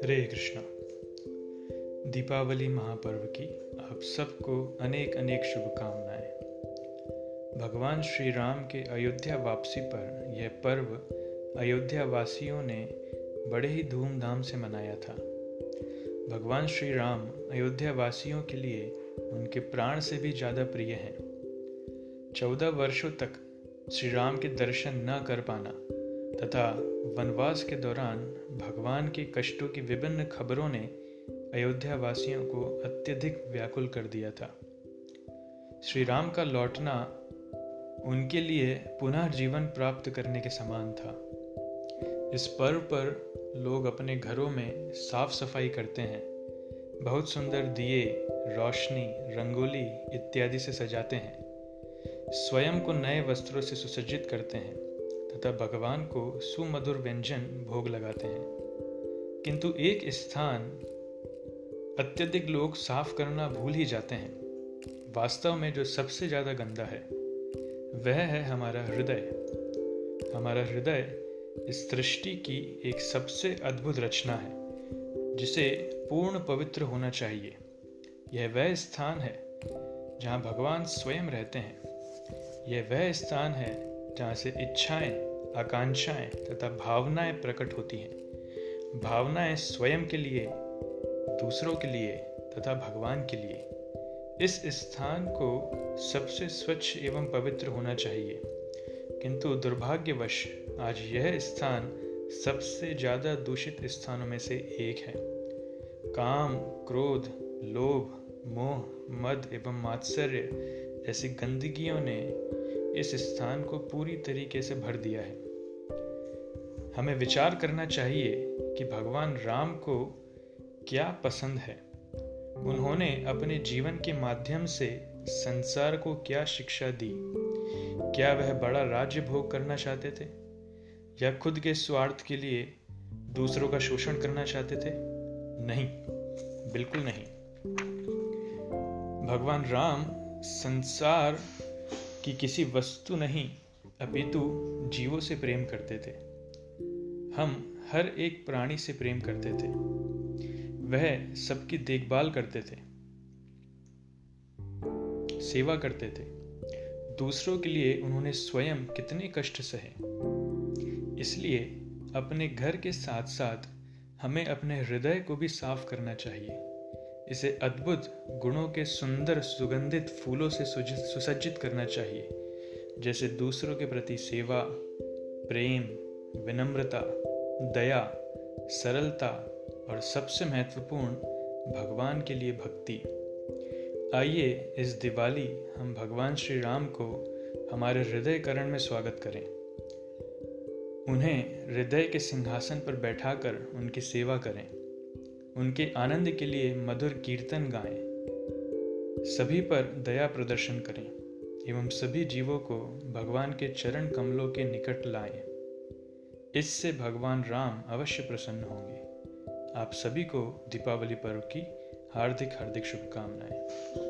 हरे कृष्णा। दीपावली महापर्व की आप सबको अनेक अनेक शुभकामनाएं। भगवान श्री राम के अयोध्या वापसी पर यह पर्व अयोध्या वासियों ने बड़े ही धूमधाम से मनाया था। भगवान श्री राम अयोध्या वासियों के लिए उनके प्राण से भी ज़्यादा प्रिय हैं। 14 वर्षों तक श्री राम के दर्शन न कर पाना तथा वनवास के दौरान भगवान के कष्टों की विभिन्न खबरों ने अयोध्या वासियों को अत्यधिक व्याकुल कर दिया था। श्री राम का लौटना उनके लिए पुनः जीवन प्राप्त करने के समान था। इस पर्व पर लोग अपने घरों में साफ सफाई करते हैं, बहुत सुंदर दिए, रोशनी, रंगोली इत्यादि से सजाते हैं, स्वयं को नए वस्त्रों से सुसज्जित करते हैं तथा भगवान को सुमधुर व्यंजन भोग लगाते हैं। किंतु एक स्थान अत्यधिक लोग साफ करना भूल ही जाते हैं। वास्तव में जो सबसे ज़्यादा गंदा है वह है हमारा हृदय। हमारा हृदय इस सृष्टि की एक सबसे अद्भुत रचना है जिसे पूर्ण पवित्र होना चाहिए। यह वह स्थान है जहाँ भगवान स्वयं रहते हैं। यह वह स्थान है जहाँ से इच्छाएं, आकांक्षाएं तथा भावनाएं प्रकट होती हैं। भावनाएं स्वयं के लिए, दूसरों के लिए तथा भगवान के लिए। इस स्थान को सबसे स्वच्छ एवं पवित्र होना चाहिए, किंतु दुर्भाग्यवश आज यह स्थान सबसे ज़्यादा दूषित स्थानों में से एक है। काम, क्रोध, लोभ, मोह, मद एवं मात्सर्य जैसी गंदगियों ने इस स्थान को पूरी तरीके से भर दिया है। हमें विचार करना चाहिए कि भगवान राम को क्या पसंद है। उन्होंने अपने जीवन के माध्यम से संसार को क्या शिक्षा दी? क्या वह बड़ा राज्य भोग करना चाहते थे या खुद के स्वार्थ के लिए दूसरों का शोषण करना चाहते थे? नहीं, बिल्कुल नहीं। भगवान राम संसार की किसी वस्तु नहीं अपितु जीवों से प्रेम करते थे। हम हर एक प्राणी से प्रेम करते थे। वह सबकी देखभाल करते थे, सेवा करते थे। दूसरों के लिए उन्होंने स्वयं कितने कष्ट सहे। इसलिए अपने घर के साथ साथ हमें अपने हृदय को भी साफ करना चाहिए। इसे अद्भुत गुणों के सुंदर सुगंधित फूलों से सुसज्जित करना चाहिए, जैसे दूसरों के प्रति सेवा, प्रेम, विनम्रता, दया, सरलता और सबसे महत्वपूर्ण भगवान के लिए भक्ति। आइए इस दिवाली हम भगवान श्री राम को हमारे हृदय करण में स्वागत करें। उन्हें हृदय के सिंहासन पर बैठाकर उनकी सेवा करें, उनके आनंद के लिए मधुर कीर्तन गाएं, सभी पर दया प्रदर्शन करें एवं सभी जीवों को भगवान के चरण कमलों के निकट लाएं। इससे भगवान राम अवश्य प्रसन्न होंगे। आप सभी को दीपावली पर्व की हार्दिक शुभकामनाएं।